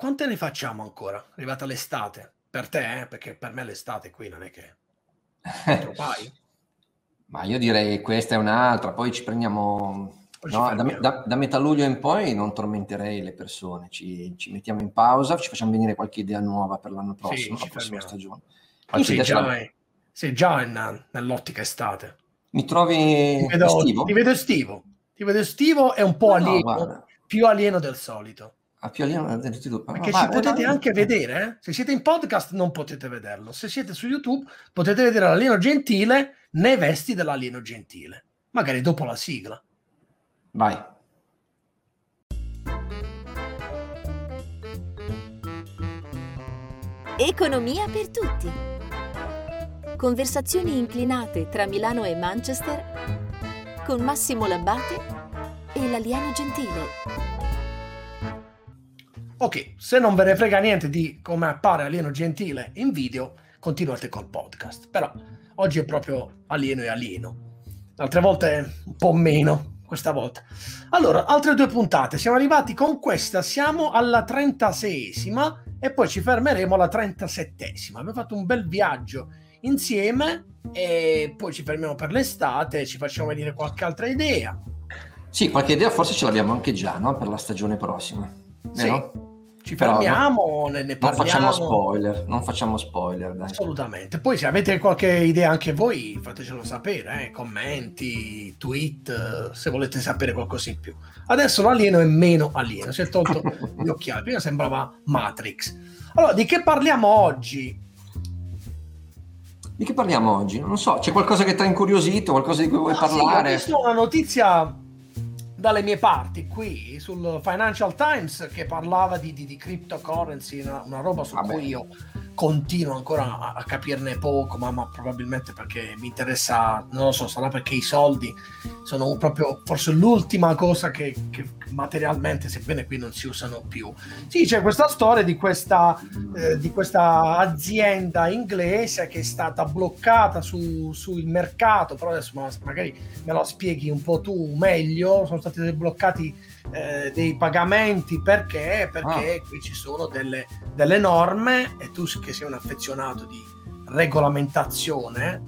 Quante ne facciamo ancora? Arrivata l'estate? Per te, perché per me l'estate qui non è che... Ma io direi questa è un'altra, poi ci prendiamo... No, da metà luglio in poi non tormenterei le persone, ci mettiamo in pausa, ci facciamo venire qualche idea nuova per l'anno prossimo, sì, la prossima stagione. Tu sei già nell'ottica estate. Mi trovi estivo? Ti vedo estivo e un po' alieno, più alieno del solito. Più alieno del solito. Perché ci potete anche vedere, eh? Se siete in podcast non potete vederlo, se siete su YouTube potete vedere l'alieno gentile nei vesti dell'alieno gentile, magari dopo la sigla. Vai. Economia per tutti. Conversazioni inclinate tra Milano e Manchester con Massimo Labbate e l'alieno gentile. Ok, se non ve ne frega niente di come appare alieno gentile in video, continuate col podcast. Però oggi è proprio alieno e alieno. Altre volte un po' meno. Questa volta. Allora, altre due puntate. Siamo arrivati con questa, siamo alla 36esima e poi ci fermeremo alla 37esima. Abbiamo fatto un bel viaggio insieme e poi ci fermiamo per l'estate e ci facciamo venire qualche altra idea. Sì, qualche idea forse ce l'abbiamo anche già, no? Per la stagione prossima. Vero? Sì. Ci fermiamo, ne parliamo. Non facciamo spoiler, dai. Assolutamente. Poi se avete qualche idea anche voi, fatecelo sapere, commenti, tweet, se volete sapere qualcosa in più. Adesso l'alieno è meno alieno, si è tolto gli occhiali, prima sembrava Matrix. Allora, di che parliamo oggi? Non so, c'è qualcosa che ti ha incuriosito, qualcosa di cui vuoi parlare? Sì, ho visto una notizia... dalle mie parti qui sul Financial Times che parlava di cryptocurrency, una roba su cui io continuo ancora a capirne poco, ma probabilmente perché mi interessa, non lo so, sarà perché i soldi sono proprio forse l'ultima cosa che materialmente, sebbene qui non si usano più. Sì, c'è questa storia di questa azienda inglese che è stata bloccata sul mercato, però adesso magari me lo spieghi un po' tu meglio. Sono stati bloccati dei pagamenti perché qui ci sono delle norme, e tu che sei un affezionato di regolamentazione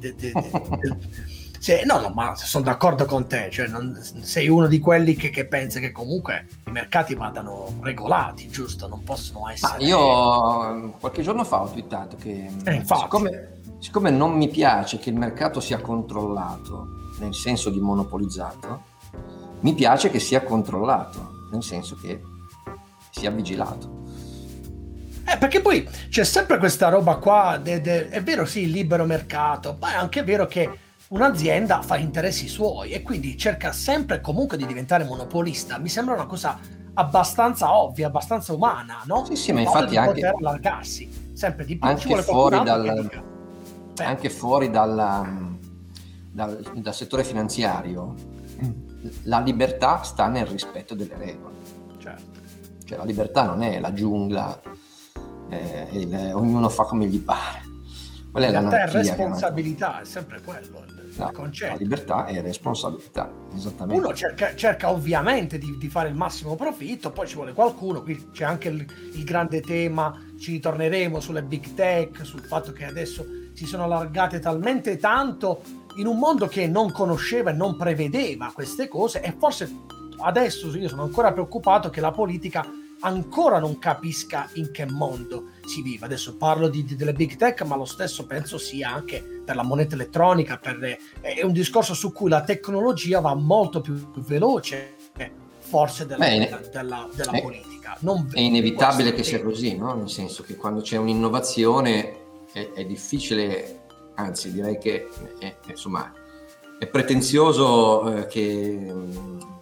ma sono d'accordo con te, cioè sei uno di quelli che pensa che comunque i mercati vadano regolati, giusto? Non possono essere... Ma io qualche giorno fa ho twittato che siccome non mi piace che il mercato sia controllato nel senso di monopolizzato, mi piace che sia controllato, nel senso che sia vigilato. Perché poi c'è sempre questa roba qua, è vero sì, libero mercato, ma è anche vero che un'azienda fa interessi suoi e quindi cerca sempre comunque di diventare monopolista. Mi sembra una cosa abbastanza ovvia, abbastanza umana, no? Sì, ma infatti anche... poter allargarsi sempre di più. Anche fuori dal settore finanziario, la libertà sta nel rispetto delle regole. Certo. Cioè la libertà non è la giungla, ognuno fa come gli pare. Qual è l'anarchia? È responsabilità, è sempre quello il concetto. La libertà è responsabilità, esattamente. Uno cerca ovviamente di fare il massimo profitto, poi ci vuole qualcuno. Qui c'è anche il grande tema, ci ritorneremo sulle big tech, sul fatto che adesso si sono allargate talmente tanto in un mondo che non conosceva e non prevedeva queste cose, e forse adesso io sono ancora preoccupato che la politica ancora non capisca in che mondo si vive. Adesso parlo delle big tech, ma lo stesso penso sia anche per la moneta elettronica, è un discorso su cui la tecnologia va molto più veloce forse della politica. È inevitabile che sia così, no? Nel senso che quando c'è un'innovazione è difficile... Anzi, direi che è pretenzioso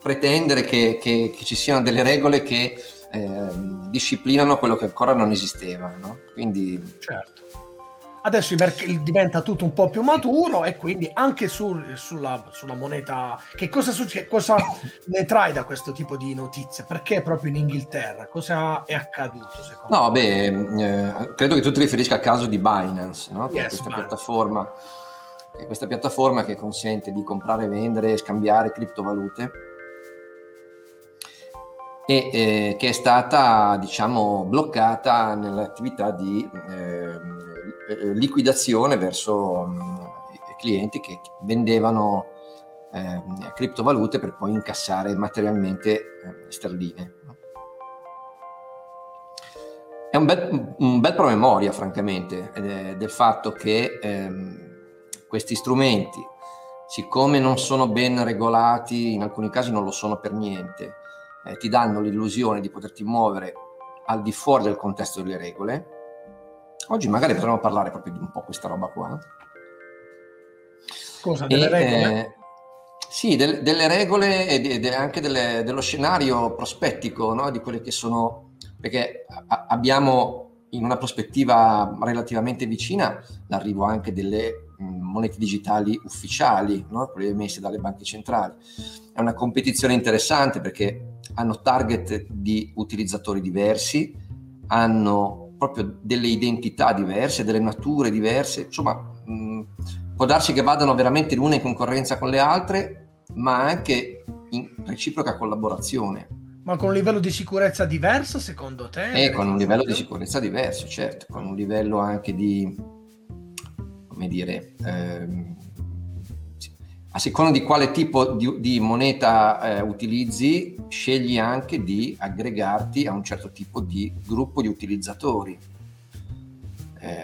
pretendere che ci siano delle regole che disciplinano quello che ancora non esisteva, no? Quindi certo. Adesso diventa tutto un po' più maturo, e quindi anche sulla moneta. Che cosa succede? Cosa ne trai da questo tipo di notizie? Perché proprio in Inghilterra? Cosa è accaduto secondo te? No, credo che tu ti riferisca al caso di Binance, no? Yes, questa piattaforma che consente di comprare, vendere e scambiare criptovalute. e che è stata, diciamo, bloccata nell'attività di liquidazione verso i clienti che vendevano criptovalute per poi incassare materialmente sterline. È un bel promemoria, francamente, del fatto che questi strumenti, siccome non sono ben regolati, in alcuni casi non lo sono per niente, ti danno l'illusione di poterti muovere al di fuori del contesto delle regole. Oggi magari potremmo parlare proprio di un po' questa roba qua. Scusa, delle regole? Sì, delle regole e anche dello scenario prospettico, no? Di quelle che sono, perché abbiamo in una prospettiva relativamente vicina l'arrivo anche delle monete digitali ufficiali, no? Quelle emesse dalle banche centrali. È una competizione interessante perché hanno target di utilizzatori diversi, hanno proprio delle identità diverse, delle nature diverse, insomma può darsi che vadano veramente l'una in concorrenza con le altre, ma anche in reciproca collaborazione. Ma con un livello di sicurezza diverso, secondo te? Con un livello di sicurezza diverso, certo, con un livello anche di, come dire, a seconda di quale tipo di moneta utilizzi, scegli anche di aggregarti a un certo tipo di gruppo di utilizzatori.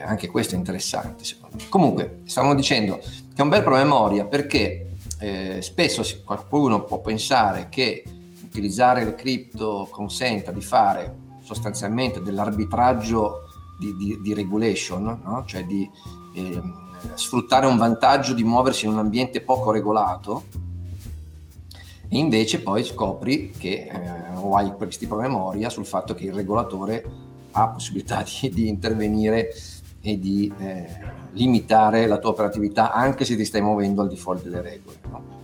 Anche questo è interessante, secondo me. Comunque, stavamo dicendo che è un bel promemoria, perché spesso qualcuno può pensare che utilizzare le cripto consenta di fare sostanzialmente dell'arbitraggio di regulation, no? Cioè di sfruttare un vantaggio di muoversi in un ambiente poco regolato, e invece poi scopri che o hai questi promemoria sul fatto che il regolatore ha possibilità di intervenire e di limitare la tua operatività anche se ti stai muovendo al di fuori delle regole, no?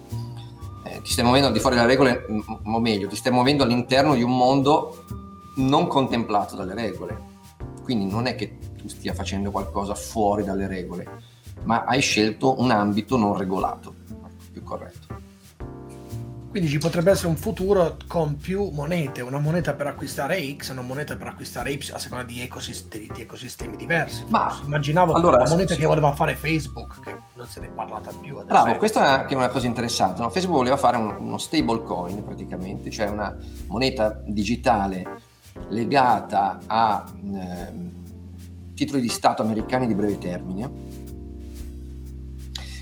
Ti stai muovendo al di fuori delle regole, o meglio, ti stai muovendo all'interno di un mondo non contemplato dalle regole, quindi non è che tu stia facendo qualcosa fuori dalle regole, ma hai scelto un ambito non regolato, più corretto. Quindi ci potrebbe essere un futuro con più monete, una moneta per acquistare X, una moneta per acquistare Y, a seconda di ecosistemi diversi. Ma immaginavo allora, la moneta che voleva fare Facebook, che non se ne è parlata più adesso. Bravo, questa è anche una cosa interessante, no? Facebook voleva fare uno stable coin praticamente, cioè una moneta digitale legata a titoli di Stato americani di breve termine,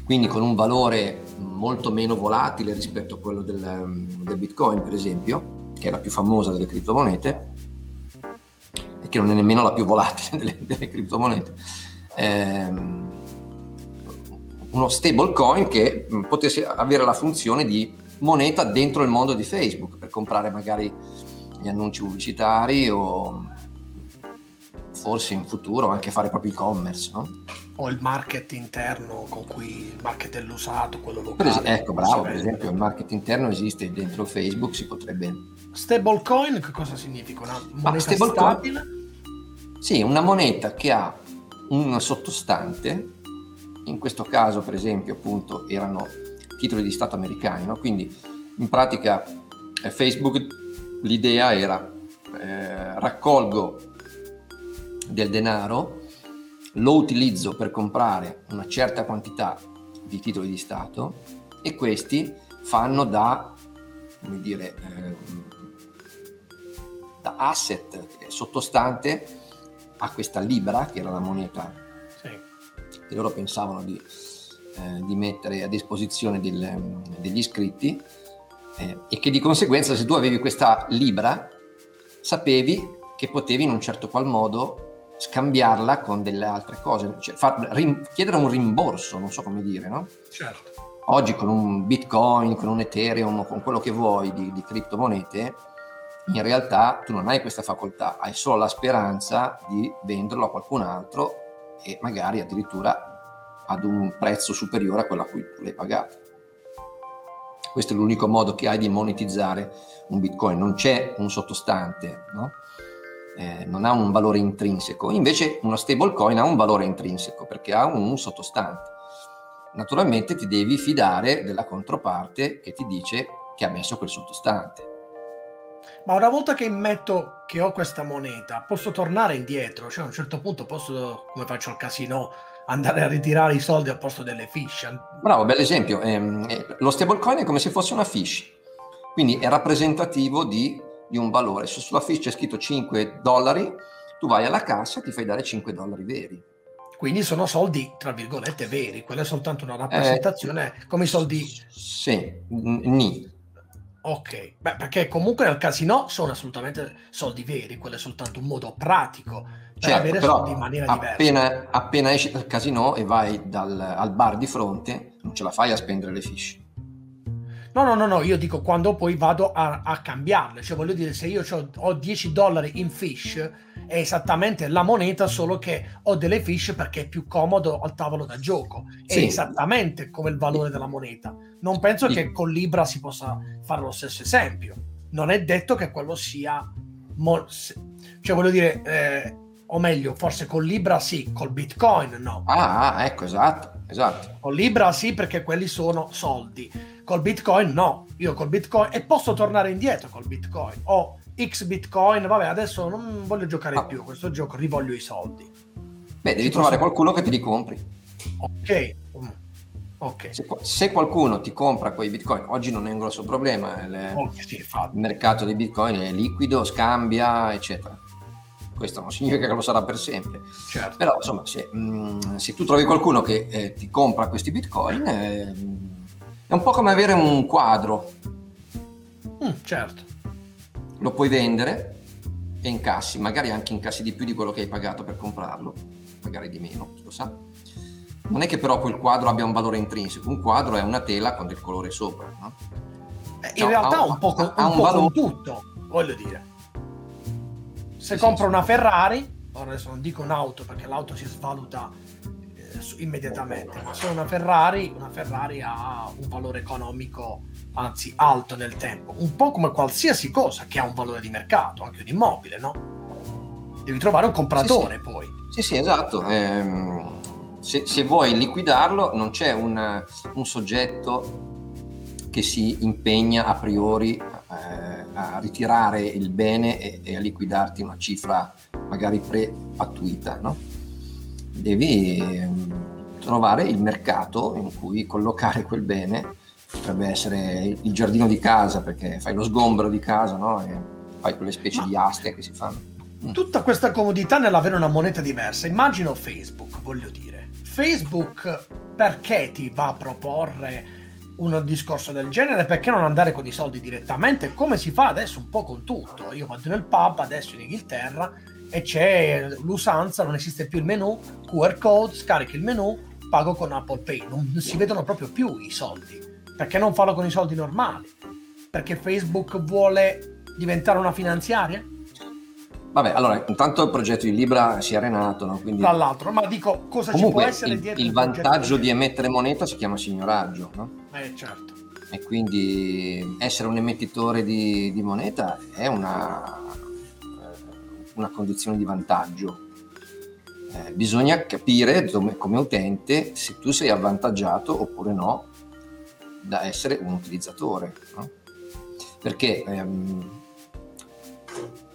quindi con un valore molto meno volatile rispetto a quello del Bitcoin, per esempio, che è la più famosa delle criptomonete e che non è nemmeno la più volatile delle criptomonete. Uno stable coin che potesse avere la funzione di moneta dentro il mondo di Facebook per comprare magari gli annunci pubblicitari o forse in futuro anche fare proprio e-commerce, no? O il market interno, con cui il market dell'usato, quello locale. Ecco, bravo, per esempio il market interno esiste dentro Facebook, si potrebbe... Stablecoin che cosa significa? Una moneta stabile? Sì, una moneta che ha un sottostante, in questo caso per esempio appunto erano titoli di Stato americani, no? Quindi in pratica Facebook, l'idea era raccolgo del denaro, lo utilizzo per comprare una certa quantità di titoli di Stato e questi fanno da, come dire, da asset sottostante a questa Libra, che era la moneta che loro pensavano di mettere a disposizione degli iscritti, e che di conseguenza, se tu avevi questa Libra, sapevi che potevi in un certo qual modo scambiarla con delle altre cose, cioè chiedere un rimborso, non so come dire, no? Certo. Oggi con un Bitcoin, con un Ethereum, con quello che vuoi di criptomonete, in realtà tu non hai questa facoltà, hai solo la speranza di venderlo a qualcun altro e magari addirittura ad un prezzo superiore a quello a cui tu l'hai pagato. Questo è l'unico modo che hai di monetizzare un Bitcoin, non c'è un sottostante, no? Non ha un valore intrinseco, invece uno stablecoin ha un valore intrinseco perché ha un sottostante. Naturalmente ti devi fidare della controparte che ti dice che ha messo quel sottostante. Ma una volta che metto che ho questa moneta, posso tornare indietro? Cioè a un certo punto posso, come faccio al casino, andare a ritirare i soldi al posto delle fish? Bravo, bel esempio. Lo stablecoin è come se fosse una fish, quindi è rappresentativo di un valore. Se sulla fish c'è scritto $5, tu vai alla cassa e ti fai dare $5 veri. Quindi sono soldi, tra virgolette, veri. Quella è soltanto una rappresentazione, come i soldi... Sì, ni. Ok, beh, perché comunque al casino sono assolutamente soldi veri, quello è soltanto un modo pratico per avere soldi in maniera diversa. Appena esci dal casino e vai al bar di fronte, non ce la fai a spendere le fish. No, io dico quando poi vado a cambiarle, cioè voglio dire, se io ho $10 in fish, è esattamente la moneta, solo che ho delle fish perché è più comodo al tavolo da gioco, è esattamente come il valore della moneta. Non penso che con Libra si possa fare lo stesso esempio, non è detto che quello sia, cioè voglio dire, o meglio, forse con Libra sì, col Bitcoin no. Ah, ecco, esatto. Con Libra sì, perché quelli sono soldi. Col Bitcoin no, io col Bitcoin e posso tornare indietro col Bitcoin o X Bitcoin, vabbè, adesso non voglio giocare più questo gioco, rivoglio i soldi. Beh, devi trovare qualcuno che te li compri. Ok. Se qualcuno ti compra quei Bitcoin, oggi non è un grosso problema, il mercato dei Bitcoin è liquido, scambia, eccetera. Questo non significa che lo sarà per sempre. Certo. Però insomma, se tu trovi qualcuno che ti compra questi Bitcoin, è un po' come avere un quadro. Certo. Lo puoi vendere e incassi, magari anche incassi di più di quello che hai pagato per comprarlo, magari di meno, chi lo sa. Non è che però quel quadro abbia un valore intrinseco, un quadro è una tela con del colore sopra, no? In realtà un po' tutto, voglio dire. Se compro una Ferrari, adesso non dico un'auto perché l'auto si svaluta immediatamente, ma se una Ferrari ha un valore economico, anzi alto nel tempo, un po' come qualsiasi cosa che ha un valore di mercato, anche un immobile, no? Devi trovare un compratore, poi. Sì, esatto. Se vuoi liquidarlo, non c'è un soggetto che si impegna a priori a ritirare il bene e a liquidarti una cifra magari preattuita, no? Devi trovare il mercato in cui collocare quel bene. Potrebbe essere il giardino di casa, perché fai lo sgombero di casa, no? E fai quelle specie di aste che si fanno. Tutta questa comodità nell'avere una moneta diversa. Immagino Facebook, voglio dire. Facebook perché ti va a proporre un discorso del genere? Perché non andare con i soldi direttamente? Come si fa adesso un po' con tutto? Io vado nel pub, adesso in Inghilterra, e c'è l'usanza, non esiste più il menu QR code, scarichi il menu, pago con Apple Pay, non si vedono proprio più i soldi. Perché non farlo con i soldi normali? Perché Facebook vuole diventare una finanziaria? Vabbè, allora, intanto il progetto di Libra si è arenato, no? Quindi... Tra l'altro, ma dico, cosa comunque, ci può essere dietro? Il vantaggio di emettere moneta si chiama signoraggio, no? Certo. E quindi essere un emettitore di moneta è una condizione di vantaggio. Bisogna capire come utente se tu sei avvantaggiato oppure no da essere un utilizzatore, no? Perché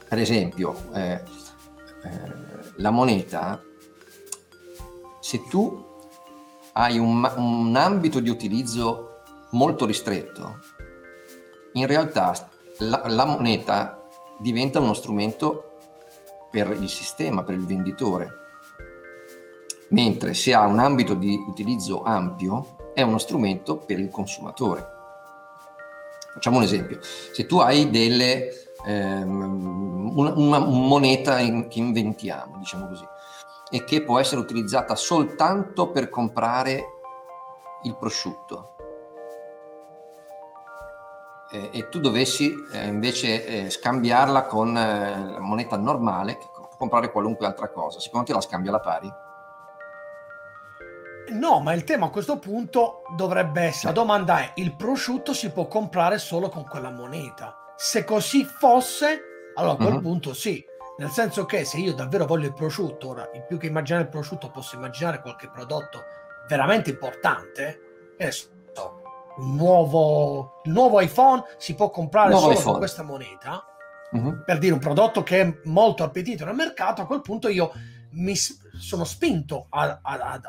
per esempio la moneta, se tu hai un ambito di utilizzo molto ristretto, in realtà la moneta diventa uno strumento per il sistema, per il venditore, mentre se ha un ambito di utilizzo ampio è uno strumento per il consumatore. Facciamo un esempio: se tu hai una moneta che inventiamo, diciamo così, e che può essere utilizzata soltanto per comprare il prosciutto, e tu dovessi invece scambiarla con la moneta normale, che può comprare qualunque altra cosa, secondo te la scambia alla pari? No, ma il tema a questo punto dovrebbe essere, la domanda è: il prosciutto si può comprare solo con quella moneta? Se così fosse, allora a quel punto sì, nel senso che se io davvero voglio il prosciutto, ora in più che immaginare il prosciutto posso immaginare qualche prodotto veramente importante, il nuovo iPhone si può comprare solo con questa moneta, per dire un prodotto che è molto appetito nel mercato, a quel punto io mi sono spinto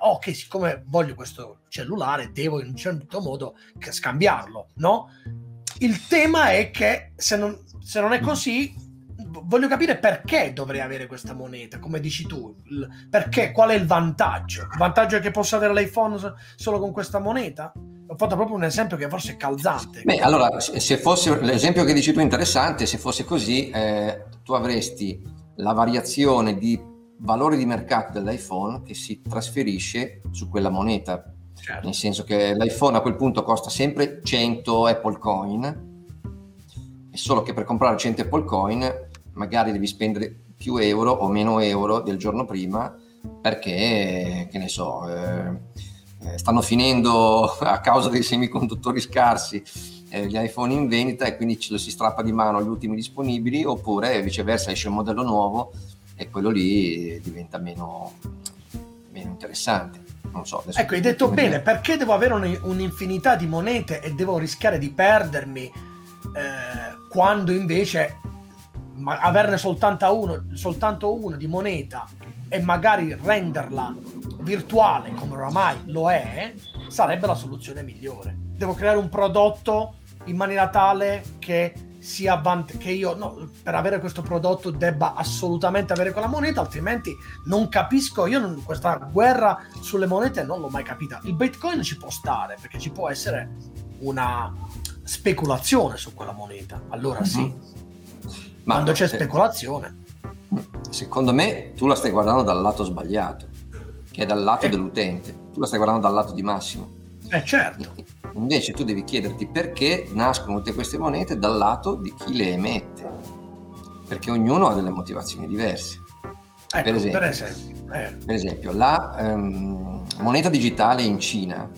ok, siccome voglio questo cellulare devo in un certo modo scambiarlo, no? Il tema è che se non è così, voglio capire perché dovrei avere questa moneta, come dici tu, perché, qual è il vantaggio? Il vantaggio è che posso avere l'iPhone solo con questa moneta? Ho fatto proprio un esempio che forse è calzante. Beh, allora, se fosse l'esempio che dici tu interessante, se fosse così, tu avresti la variazione di valore di mercato dell'iPhone che si trasferisce su quella moneta, certo. Nel senso che l'iPhone a quel punto costa sempre 100 Apple Coin, è solo che per comprare 100 Apple Coin magari devi spendere più euro o meno euro del giorno prima, perché, che ne so, stanno finendo a causa dei semiconduttori scarsi gli iPhone in vendita e quindi ce lo si strappa di mano gli ultimi disponibili, oppure viceversa esce un modello nuovo e quello lì diventa meno interessante. Non so, adesso ecco, hai detto bene, perché devo avere un'infinità di monete e devo rischiare di perdermi quando invece averne soltanto uno di moneta e magari renderla virtuale, come oramai lo è, sarebbe la soluzione migliore. Devo creare un prodotto in maniera tale che sia che io, no, per avere questo prodotto debba assolutamente avere quella moneta, altrimenti non capisco. Io questa guerra sulle monete non l'ho mai capita. Il Bitcoin ci può stare perché ci può essere una speculazione su quella moneta, allora sì, ma quando c'è speculazione, secondo me tu la stai guardando dal lato sbagliato, che è dal lato dell'utente. Tu la stai guardando dal lato di Massimo, certo. Invece tu devi chiederti perché nascono tutte queste monete dal lato di chi le emette, perché ognuno ha delle motivazioni diverse. Ecco, per esempio la moneta digitale in Cina,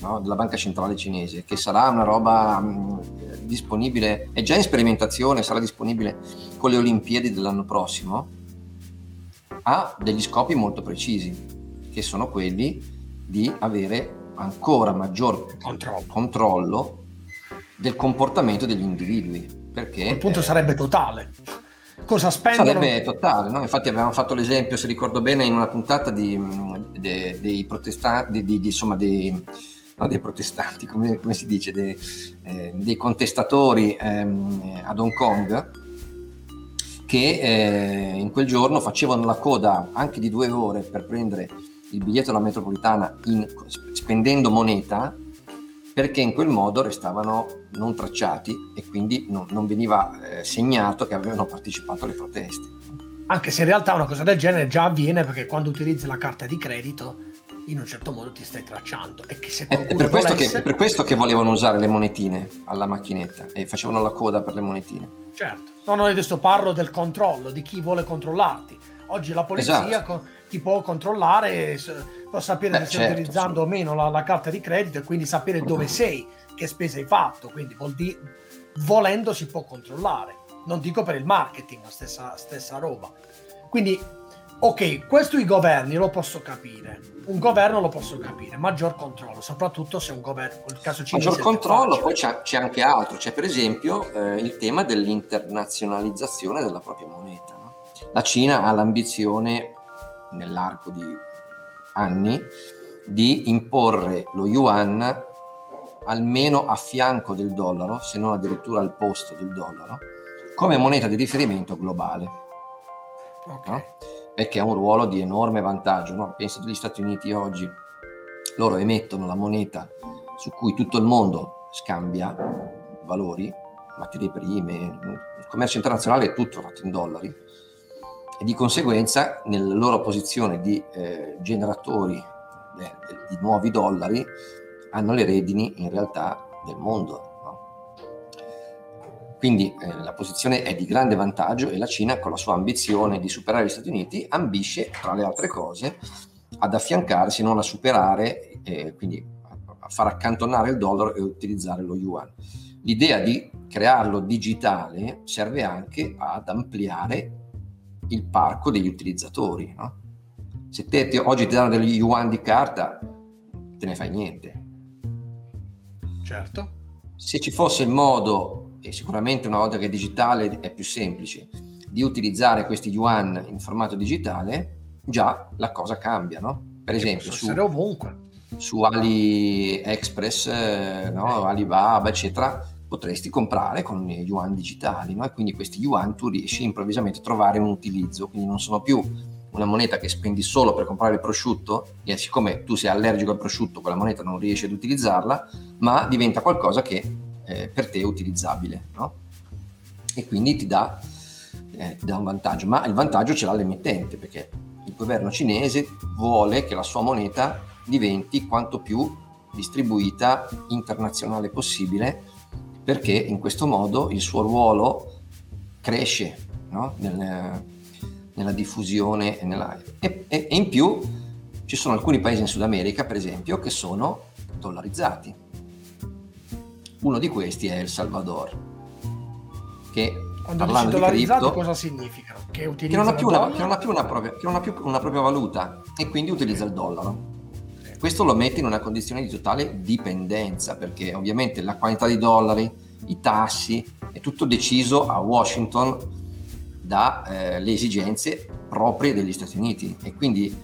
no, della banca centrale cinese, che sarà una roba disponibile, è già in sperimentazione, sarà disponibile con le Olimpiadi dell'anno prossimo, ha degli scopi molto precisi, che sono quelli di avere ancora maggior controllo del comportamento degli individui, perché il punto sarebbe totale. Cosa spendono? Sarebbe totale, no? Infatti avevamo fatto l'esempio, se ricordo bene, in una puntata dei protestanti, insomma dei protestanti, come si dice, dei contestatori ad Hong Kong, che in quel giorno facevano la coda anche di 2 ore per prendere il biglietto alla metropolitana spendendo moneta, perché in quel modo restavano non tracciati e quindi non veniva segnato che avevano partecipato alle proteste. Anche se in realtà una cosa del genere già avviene, perché quando utilizzi la carta di credito in un certo modo ti stai tracciando. E che se per questo che volevano usare le monetine alla macchinetta e facevano la coda per le monetine. Certo. No, adesso parlo del controllo, di chi vuole controllarti. Oggi la polizia, esatto, ti può controllare, può sapere se stai utilizzando o meno la carta di credito e quindi sapere dove sei, che spese hai fatto, quindi volendo si può controllare. Non dico per il marketing, la stessa roba. Quindi, ok, questo i governi lo posso capire, un governo lo posso capire, maggior controllo, soprattutto se un governo, nel caso cinese... Maggior controllo, poi c'è anche altro, c'è per esempio il tema dell'internazionalizzazione della propria moneta. La Cina ha l'ambizione, nell'arco di anni, di imporre lo yuan almeno a fianco del dollaro, se non addirittura al posto del dollaro, come moneta di riferimento globale, okay, no? Perché ha un ruolo di enorme vantaggio, no? Penso agli Stati Uniti oggi, loro emettono la moneta su cui tutto il mondo scambia valori, materie prime, il commercio internazionale è tutto fatto in dollari, e di conseguenza nella loro posizione di generatori di nuovi dollari hanno le redini in realtà del mondo, no? Quindi la posizione è di grande vantaggio e la Cina, con la sua ambizione di superare gli Stati Uniti, ambisce tra le altre cose ad affiancarsi, non a superare, quindi a far accantonare il dollaro e utilizzare lo yuan. L'idea di crearlo digitale serve anche ad ampliare il parco degli utilizzatori, no? Se te oggi ti danno degli yuan di carta, te ne fai niente, certo. Se ci fosse il modo e sicuramente una volta che è digitale è più semplice, di utilizzare questi yuan in formato digitale, già la cosa cambia, no? Per esempio su AliExpress, no? Alibaba, eccetera, potresti comprare con yuan digitali, no? E quindi questi yuan tu riesci improvvisamente a trovare un utilizzo, quindi non sono più una moneta che spendi solo per comprare il prosciutto, e siccome tu sei allergico al prosciutto quella moneta non riesci ad utilizzarla, ma diventa qualcosa che per te è utilizzabile, no? E quindi ti dà un vantaggio, ma il vantaggio ce l'ha l'emittente, perché il governo cinese vuole che la sua moneta diventi quanto più distribuita internazionale possibile, perché in questo modo il suo ruolo cresce, no? Nella diffusione e in più ci sono alcuni paesi in Sud America, per esempio, che sono dollarizzati. Uno di questi è El Salvador, che quando dici dollarizzati di cripto, cosa significa? Che non ha più una propria valuta e quindi utilizza il dollaro. Questo lo mette in una condizione di totale dipendenza, perché ovviamente la quantità di dollari, i tassi, è tutto deciso a Washington dalle esigenze proprie degli Stati Uniti, e quindi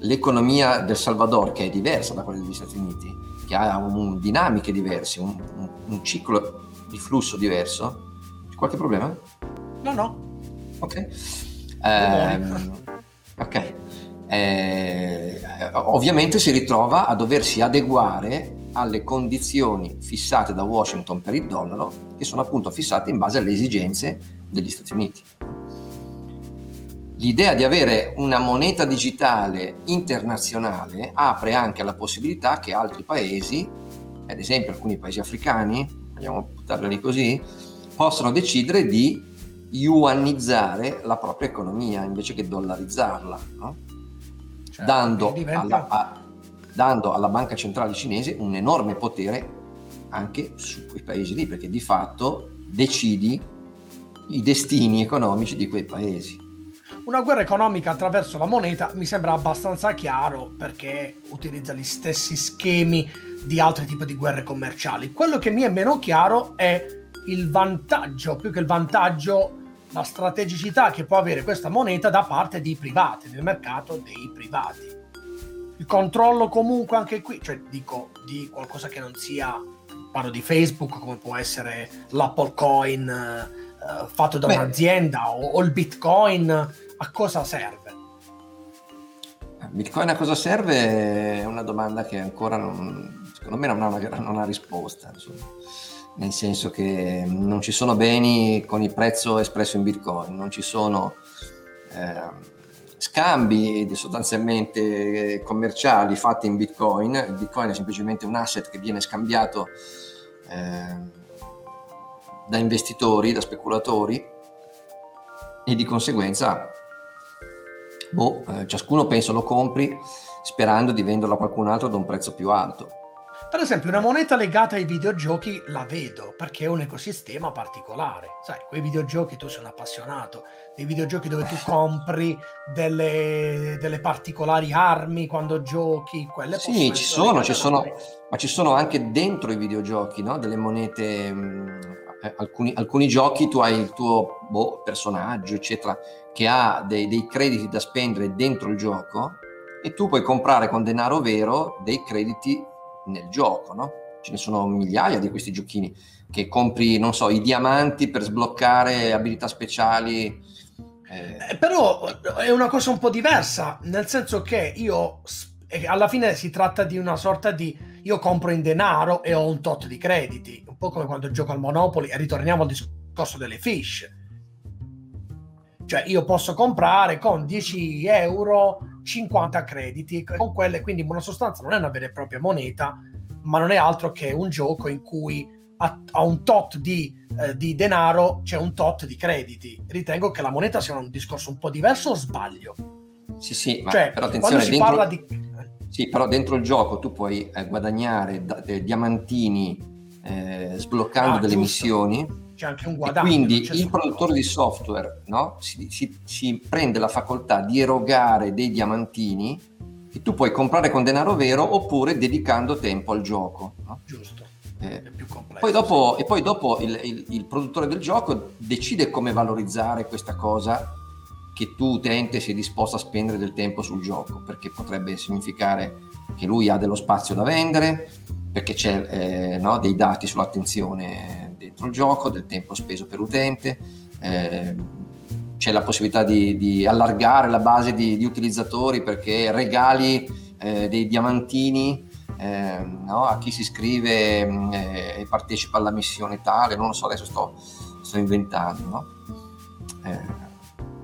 l'economia del Salvador, che è diversa da quella degli Stati Uniti, che ha dinamiche diverse, un ciclo di flusso diverso. C'è qualche problema? No. Ok. Ovviamente si ritrova a doversi adeguare alle condizioni fissate da Washington per il dollaro, che sono appunto fissate in base alle esigenze degli Stati Uniti. L'idea di avere una moneta digitale internazionale apre anche alla possibilità che altri paesi, ad esempio alcuni paesi africani, vogliamo buttarli così, possano decidere di yuanizzare la propria economia invece che dollarizzarla, no? Cioè, dando alla banca centrale cinese un enorme potere anche su quei paesi lì, perché di fatto decidi i destini economici di quei paesi. Una guerra economica attraverso la moneta mi sembra abbastanza chiaro, perché utilizza gli stessi schemi di altri tipi di guerre commerciali. Quello che mi è meno chiaro è il vantaggio, più che il vantaggio, la strategicità che può avere questa moneta da parte di privati, del mercato dei privati. Il controllo comunque anche qui, cioè dico di qualcosa che non sia, parlo di Facebook, come può essere l'Apple Coin fatto da un'azienda o il Bitcoin, a cosa serve? Bitcoin a cosa serve è una domanda che ancora secondo me non ha risposta, insomma. Nel senso che non ci sono beni con il prezzo espresso in Bitcoin, non ci sono scambi sostanzialmente commerciali fatti in Bitcoin. Il Bitcoin è semplicemente un asset che viene scambiato da investitori, da speculatori, e di conseguenza ciascuno penso lo compri sperando di venderlo a qualcun altro ad un prezzo più alto. Per esempio una moneta legata ai videogiochi la vedo, perché è un ecosistema particolare, sai, quei videogiochi, tu sei un appassionato dei videogiochi dove tu compri delle particolari armi quando giochi, quelle sì, ma ci sono anche dentro i videogiochi, no? Delle monete, alcuni giochi tu hai il tuo personaggio, eccetera, che ha dei crediti da spendere dentro il gioco, e tu puoi comprare con denaro vero dei crediti nel gioco, no? Ce ne sono migliaia di questi giochini che compri, non so, i diamanti per sbloccare abilità speciali. Però è una cosa un po' diversa, nel senso che alla fine si tratta di una sorta di io compro in denaro e ho un tot di crediti, un po' come quando gioco al Monopoly, e ritorniamo al discorso delle fish. Cioè io posso comprare con 10 euro 50 crediti, con quelle, quindi in buona sostanza non è una vera e propria moneta, ma non è altro che un gioco in cui a un tot di denaro c'è un tot di crediti. Ritengo che la moneta sia un discorso un po' diverso, o sbaglio? Sì, cioè, ma però attenzione, però dentro il gioco tu puoi guadagnare diamantini sbloccando delle missioni. C'è anche un guadagno, quindi il produttore di software, no? si prende la facoltà di erogare dei diamantini che tu puoi comprare con denaro vero oppure dedicando tempo al gioco, no? Giusto. È più complesso. Poi dopo il produttore del gioco decide come valorizzare questa cosa che tu utente sei disposto a spendere del tempo sul gioco, perché potrebbe significare che lui ha dello spazio da vendere, perché c'è dei dati sull'attenzione dentro il gioco, del tempo speso per utente, c'è la possibilità di allargare la base di utilizzatori, perché regali dei diamantini a chi si iscrive e partecipa alla missione tale, non lo so, adesso sto inventando, no?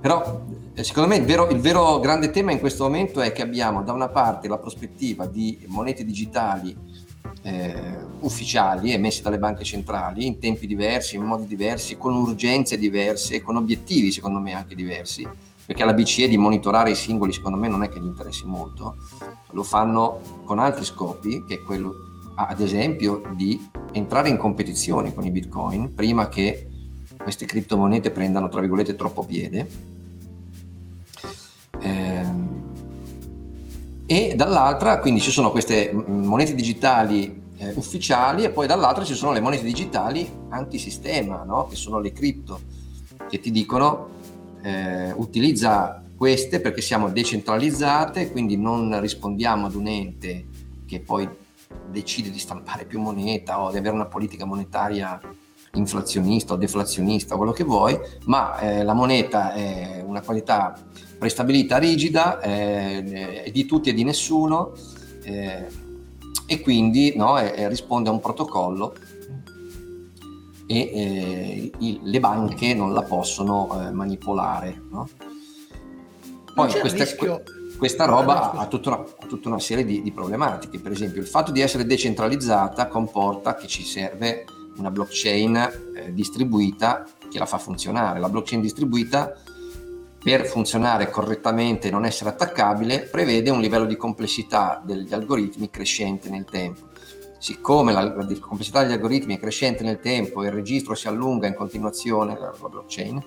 Però secondo me il vero grande tema in questo momento è che abbiamo da una parte la prospettiva di monete digitali ufficiali emesse dalle banche centrali in tempi diversi, in modi diversi, con urgenze diverse, con obiettivi secondo me anche diversi, perché alla BCE di monitorare i singoli secondo me non è che gli interessi molto, lo fanno con altri scopi, che è quello ad esempio di entrare in competizione con i bitcoin prima che queste criptomonete prendano tra virgolette troppo piede, e dall'altra quindi ci sono queste monete digitali ufficiali, e poi dall'altra ci sono le monete digitali antisistema, no? Che sono le cripto, che ti dicono utilizza queste perché siamo decentralizzate, quindi non rispondiamo ad un ente che poi decide di stampare più moneta o di avere una politica monetaria inflazionista o deflazionista, quello che vuoi, ma la moneta è una qualità prestabilita, rigida, è di tutti e di nessuno, e quindi risponde a un protocollo, e le banche non la possono manipolare, no? Poi questa roba ha tutta una serie di problematiche. Per esempio, il fatto di essere decentralizzata comporta che ci serve una blockchain distribuita che la fa funzionare. La blockchain distribuita, per funzionare correttamente e non essere attaccabile, prevede un livello di complessità degli algoritmi crescente nel tempo. Siccome la complessità degli algoritmi è crescente nel tempo e il registro si allunga in continuazione, la blockchain,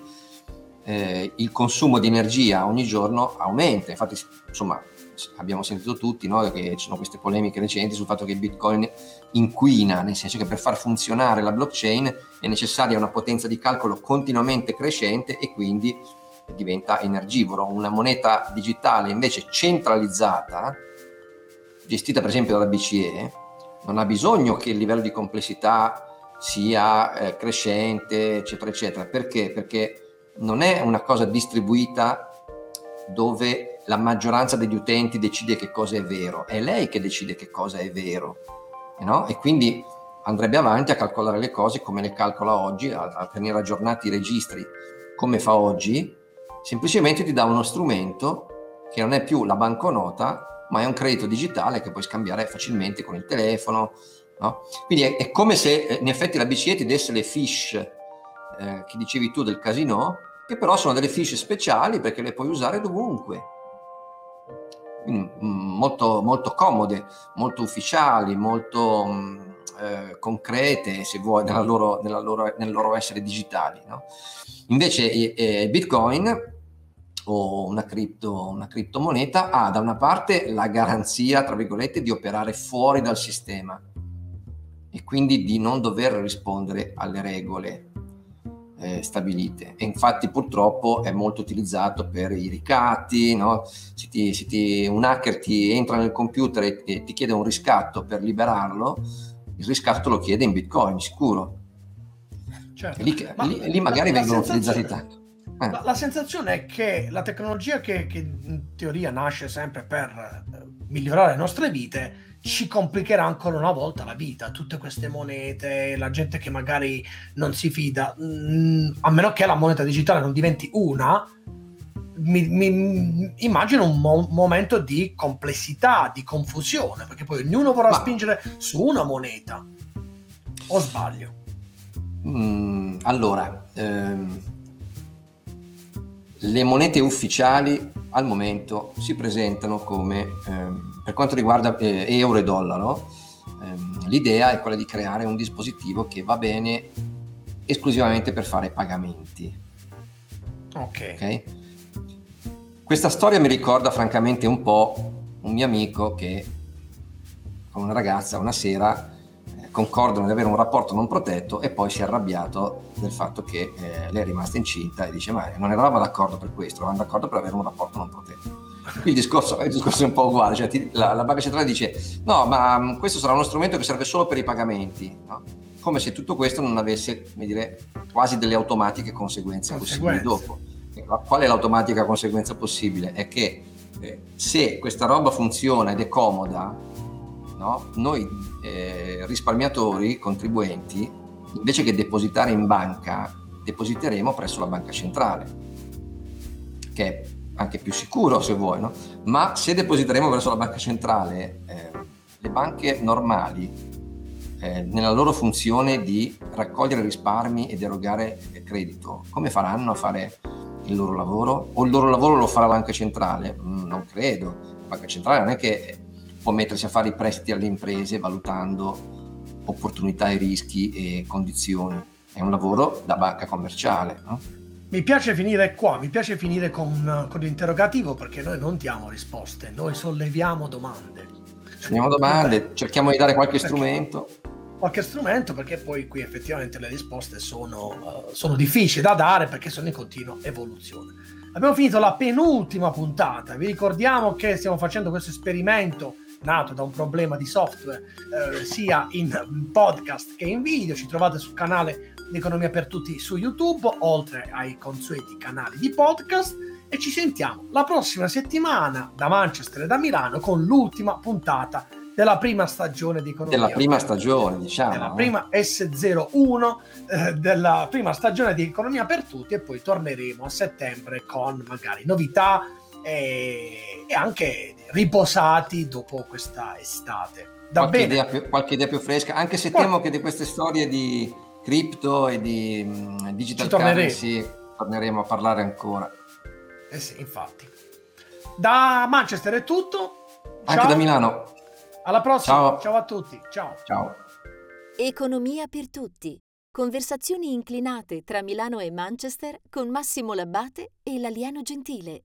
il consumo di energia ogni giorno aumenta. Infatti, insomma, abbiamo sentito tutti, no, che ci sono queste polemiche recenti sul fatto che Bitcoin inquina, nel senso che per far funzionare la blockchain è necessaria una potenza di calcolo continuamente crescente e quindi diventa energivoro. Una moneta digitale invece centralizzata, gestita per esempio dalla BCE, non ha bisogno che il livello di complessità sia crescente, eccetera eccetera. Perché? Perché non è una cosa distribuita dove la maggioranza degli utenti decide che cosa è vero, è lei che decide che cosa è vero, no? E quindi andrebbe avanti a calcolare le cose come le calcola oggi, a tenere aggiornati i registri come fa oggi. Semplicemente ti dà uno strumento che non è più la banconota, ma è un credito digitale che puoi scambiare facilmente con il telefono, no? Quindi è come se in effetti la BCE ti desse le fish che dicevi tu del casino, che però sono delle fish speciali perché le puoi usare dovunque. Quindi, molto, molto comode, molto ufficiali, molto concrete, se vuoi, nel loro essere digitali, no? Invece Bitcoin o una criptomoneta ha da una parte la garanzia, tra virgolette, di operare fuori dal sistema e quindi di non dover rispondere alle regole stabilite, e infatti purtroppo è molto utilizzato per i ricatti, no? Se un hacker ti entra nel computer e ti chiede un riscatto per liberarlo, il riscatto lo chiede in Bitcoin, sicuro, certo. E lì magari vengono utilizzati tanto. La sensazione è che la tecnologia che in teoria nasce sempre per migliorare le nostre vite ci complicherà ancora una volta la vita. Tutte queste monete, la gente che magari non si fida, a meno che la moneta digitale non diventi una, mi immagino un momento di complessità, di confusione, perché poi ognuno vorrà spingere su una moneta, o sbaglio? Le monete ufficiali al momento si presentano come, per quanto riguarda euro e dollaro, l'idea è quella di creare un dispositivo che va bene esclusivamente per fare pagamenti. Ok. Questa storia mi ricorda francamente un po' un mio amico che con una ragazza una sera concordano di avere un rapporto non protetto, e poi si è arrabbiato del fatto che lei è rimasta incinta e dice ma non eravamo d'accordo per questo, eravamo d'accordo per avere un rapporto non protetto. Il discorso è un po' uguale, cioè la banca centrale dice no, ma questo sarà uno strumento che serve solo per i pagamenti, no? Come se tutto questo non avesse, come dire, quasi delle automatiche conseguenze possibili dopo. Qual è l'automatica conseguenza possibile? È che se questa roba funziona ed è comoda, no? Noi risparmiatori, contribuenti, invece che depositare in banca, depositeremo presso la banca centrale, che è anche più sicuro se vuoi, no? Ma se depositeremo verso la banca centrale, le banche normali, nella loro funzione di raccogliere risparmi ed erogare credito, come faranno a fare il loro lavoro? O il loro lavoro lo farà la banca centrale? Non credo. La banca centrale non è che può mettersi a fare i prestiti alle imprese valutando opportunità e rischi e condizioni, è un lavoro da banca commerciale, no? Mi piace finire qua, mi piace finire con l'interrogativo, perché noi non diamo risposte, noi solleviamo domande. Solleviamo domande, vabbè, cerchiamo di dare qualche strumento. Qualche strumento, perché poi qui effettivamente le risposte sono difficili da dare, perché sono in continua evoluzione. Abbiamo finito la penultima puntata, vi ricordiamo che stiamo facendo questo esperimento nato da un problema di software, sia in podcast che in video. Ci trovate sul canale L'Economia per Tutti su YouTube, oltre ai consueti canali di podcast, e ci sentiamo la prossima settimana da Manchester e da Milano con l'ultima puntata della prima stagione di Economia. Della prima stagione, diciamo. Della prima S01, della prima stagione di Economia per Tutti, e poi torneremo a settembre con magari novità e anche riposati dopo questa estate. Qualche idea più fresca, anche se temo che di queste storie di cripto e di digital currency torneremo a parlare ancora. Eh sì, infatti. Da Manchester è tutto. Ciao. Anche da Milano. Alla prossima. Ciao, ciao a tutti. Ciao. Ciao. Economia per tutti. Conversazioni inclinate tra Milano e Manchester con Massimo Labbate e l'alieno Gentile.